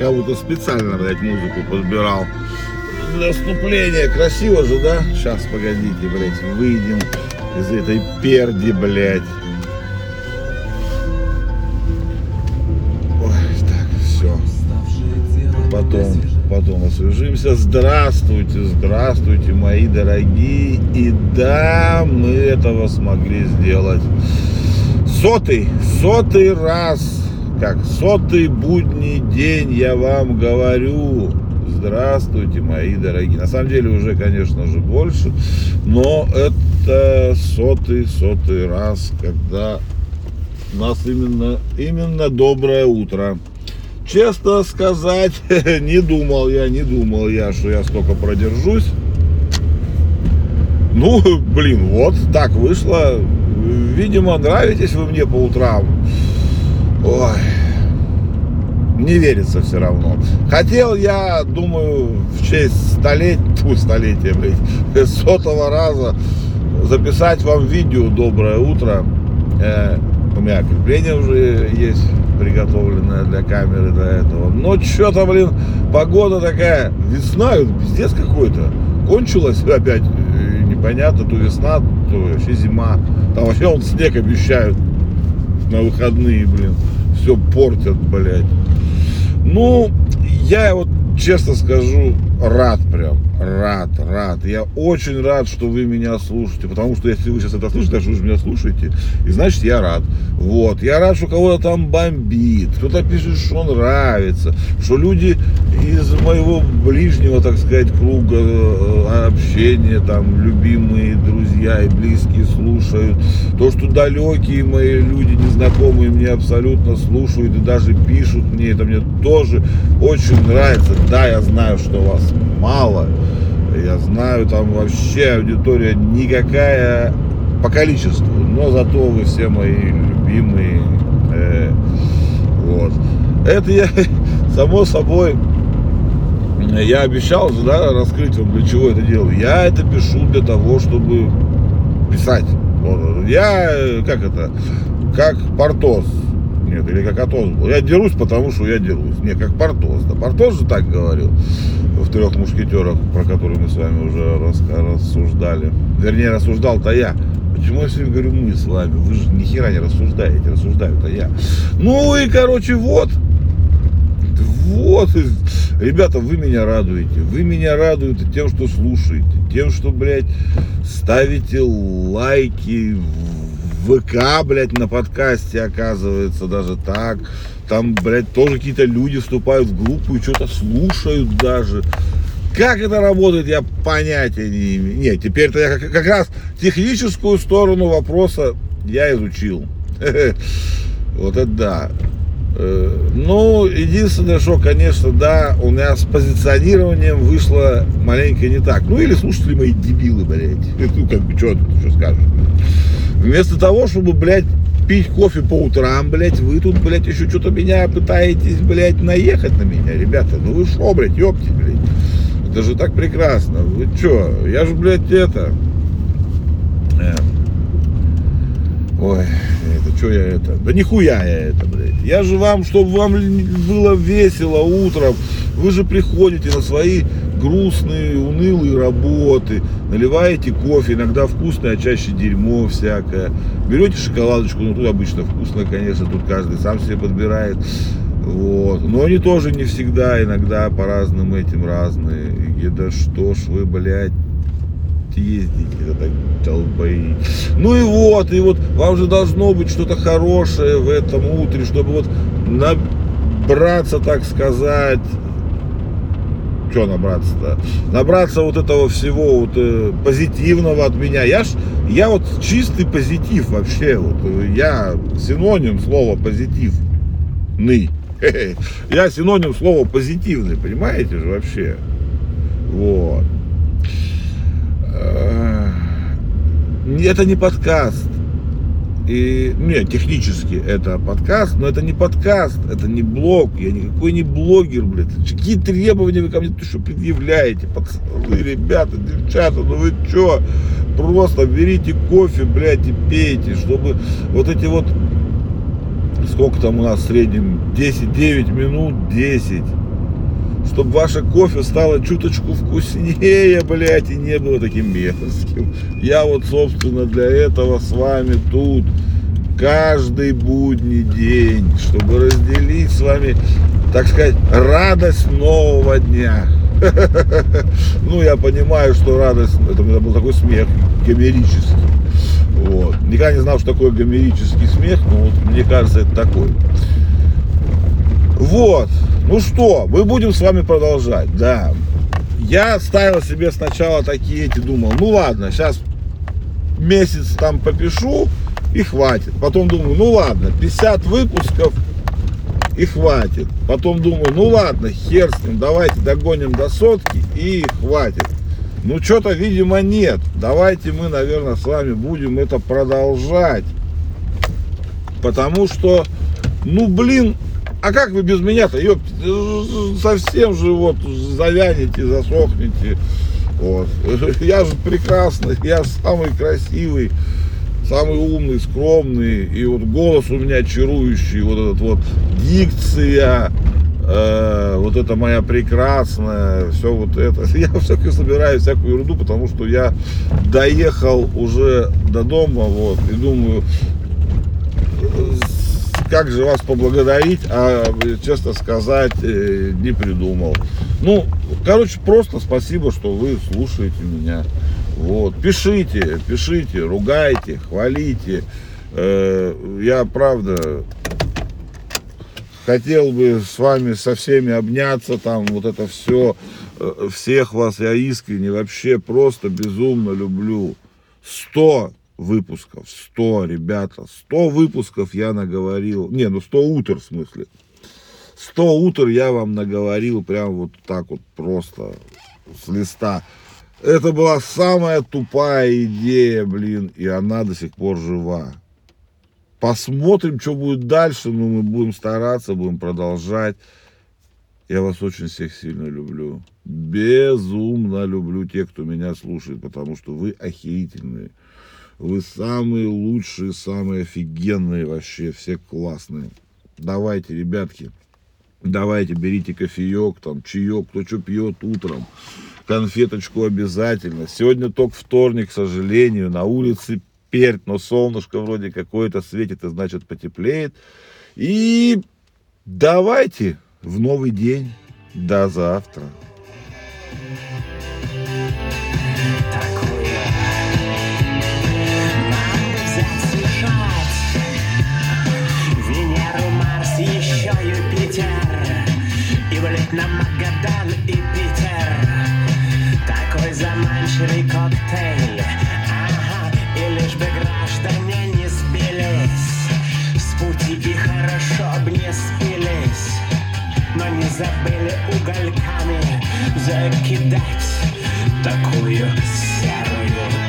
кого-то специально, блядь, музыку подбирал. Для вступления. Красиво же, да? Сейчас, погодите, блядь, выйдем из этой перди, блядь. Ой, так, все. Потом освежимся. Здравствуйте, здравствуйте, мои дорогие. И да, мы этого смогли сделать. Сотый раз, как сотый будний день я вам говорю. Здравствуйте, мои дорогие. На самом деле уже, конечно же, больше, но это сотый раз, когда нас именно доброе утро. Честно сказать, не думал я, что я столько продержусь. Ну, блин, вот так вышло. Видимо, нравитесь вы мне по утрам. Ой, не верится все равно. Хотел я, думаю, в честь столетия, блядь, сотого раза записать вам видео «Доброе утро». У меня крепление уже есть, приготовленное для камеры до этого. Но что-то, блин, погода такая, весна, пиздец какой-то. Кончилась опять, непонятно, то весна, то вообще зима. Там вообще он снег обещают на выходные, блин. Все портят, блядь. Ну, я вот честно скажу, рад прям. Рад. Я очень рад, что вы меня слушаете. Потому что если вы сейчас это слушаете, значит, вы меня слушаете. И значит, я рад. Вот. Я рад, что кого-то там бомбит. Кто-то пишет, что нравится. Что люди из моего ближнего, так сказать, круга общения, там, любимые друзья и близкие слушают. То, что далекие мои люди, незнакомые мне абсолютно слушают и даже пишут мне. Это мне тоже очень нравится. Да, я знаю, что вас мало. Я знаю, там вообще аудитория никакая по количеству, но зато вы все мои любимые. Вот. Это я, само собой, я обещал, да, раскрыть вам, для чего это делаю. Я это пишу для того, чтобы писать. Вот. Я, как Портос. Нет, или как Атос был. Я дерусь, потому что я дерусь. Не, как Портос. Да, Портос же так говорил в «Трех мушкетерах», про которые мы с вами уже рассуждали. Вернее, рассуждал-то я. Почему я сегодня говорю «мы с вами»? Вы же ни хера не рассуждаете, рассуждаю-то я. Ну и, короче, вот. Ребята, вы меня радуете. Вы меня радуете тем, что слушаете. Тем, что, блядь, ставите лайки. ВК, блядь, на подкасте, оказывается, даже так. Там, блядь, тоже какие-то люди вступают в группу и что-то слушают даже. Как это работает, я понятия не имею. Нет, теперь-то я как раз техническую сторону вопроса я изучил. Вот это да. Ну, единственное, что, конечно, да, у меня с позиционированием вышло маленько не так. Ну, или слушатели мои дебилы, блядь. Ну, как бы, что ты еще скажешь? Вместо того, чтобы, блядь, пить кофе по утрам, блядь, вы тут, блядь, еще что-то меня пытаетесь, блядь, наехать на меня, ребята. Ну вы шо, блядь, ёпти, блядь. Это же так прекрасно. Вы чё? Я же, блядь, это... Ой, это что я это? Да нихуя я это, блядь. Я же вам, чтобы вам было весело утром. Вы же приходите на свои грустные, унылые работы, наливаете кофе, иногда вкусное, а чаще дерьмо всякое. Берете шоколадочку, ну тут обычно вкусно, конечно, тут каждый сам себе подбирает. Вот. Но они тоже не всегда, иногда по разным этим разные. И да что ж вы, блядь, ездите, это так долбои. Ну и вот, вам же должно быть что-то хорошее в этом утре, чтобы вот набраться, так сказать, что набраться-то? Набраться вот этого всего вот, позитивного от меня. Я вот чистый позитив вообще. Вот, я синоним слова позитивный. Я синоним слова позитивный, понимаете же вообще? Вот. Это не подкаст. И, нет, технически это подкаст, но это не подкаст, это не блог, я никакой не блогер, блядь. Какие требования вы ко мне что предъявляете, пацаны, ребята, девчата, ну вы чё, просто берите кофе, блядь, и пейте, чтобы вот эти вот, сколько там у нас в среднем, 10, 9 минут, 10, чтобы ваше кофе стало чуточку вкуснее, блядь, и не было таким мерзким. Я вот, собственно, для этого с вами тут каждый будний день, чтобы разделить с вами, так сказать, радость нового дня. Ну, я понимаю, что радость, это был такой смех гомерический. Вот. Никогда не знал, что такое гомерический смех, но вот, мне кажется, это такой. Вот, ну что, мы будем с вами продолжать, да. Я ставил себе сначала такие эти, думал, ну ладно, сейчас месяц там попишу и хватит. Потом думаю, ну ладно, 50 выпусков и хватит. Потом думаю, ну ладно, хер с ним, давайте догоним до 100 и хватит. Ну что-то, видимо, нет. Давайте мы, наверное, с вами будем это продолжать. Потому что, ну блин, а как вы без меня-то, ёпте, совсем же вот завянете, засохнете. Вот. Я же прекрасный, я самый красивый, самый умный, скромный. И вот голос у меня чарующий, вот этот вот дикция, вот это моя прекрасная, все вот это. Я все-таки собираю всякую ерунду, потому что я доехал уже до дома, вот, и думаю, как же вас поблагодарить, а, честно сказать, не придумал. Ну, короче, просто спасибо, что вы слушаете меня. Вот. Пишите, пишите, ругайте, хвалите. Я, правда, хотел бы с вами со всеми обняться, там, вот это все. Всех вас я искренне, вообще, просто безумно люблю. 100 выпусков, 100, ребята, 100 выпусков я наговорил, не, ну 100 утр в смысле, 100 утр я вам наговорил прям вот так вот просто с листа. Это была самая тупая идея, блин, и она до сих пор жива. Посмотрим, что будет дальше, но мы будем стараться, будем продолжать. Я вас очень всех сильно люблю, безумно люблю тех, кто меня слушает, потому что вы охерительные. Вы самые лучшие, самые офигенные вообще, все классные. Давайте, ребятки, давайте, берите кофеек, там, чаек, кто что пьет утром, конфеточку обязательно. Сегодня только вторник, к сожалению, на улице перть, но солнышко вроде какое-то светит, и значит потеплеет. И давайте в новый день, до завтра. На Магадан и Питер такой заманчивый коктейль. Ага, и лишь бы граждане не сбились с пути и хорошо бы не спились, но не забыли угольками закидать такую серую.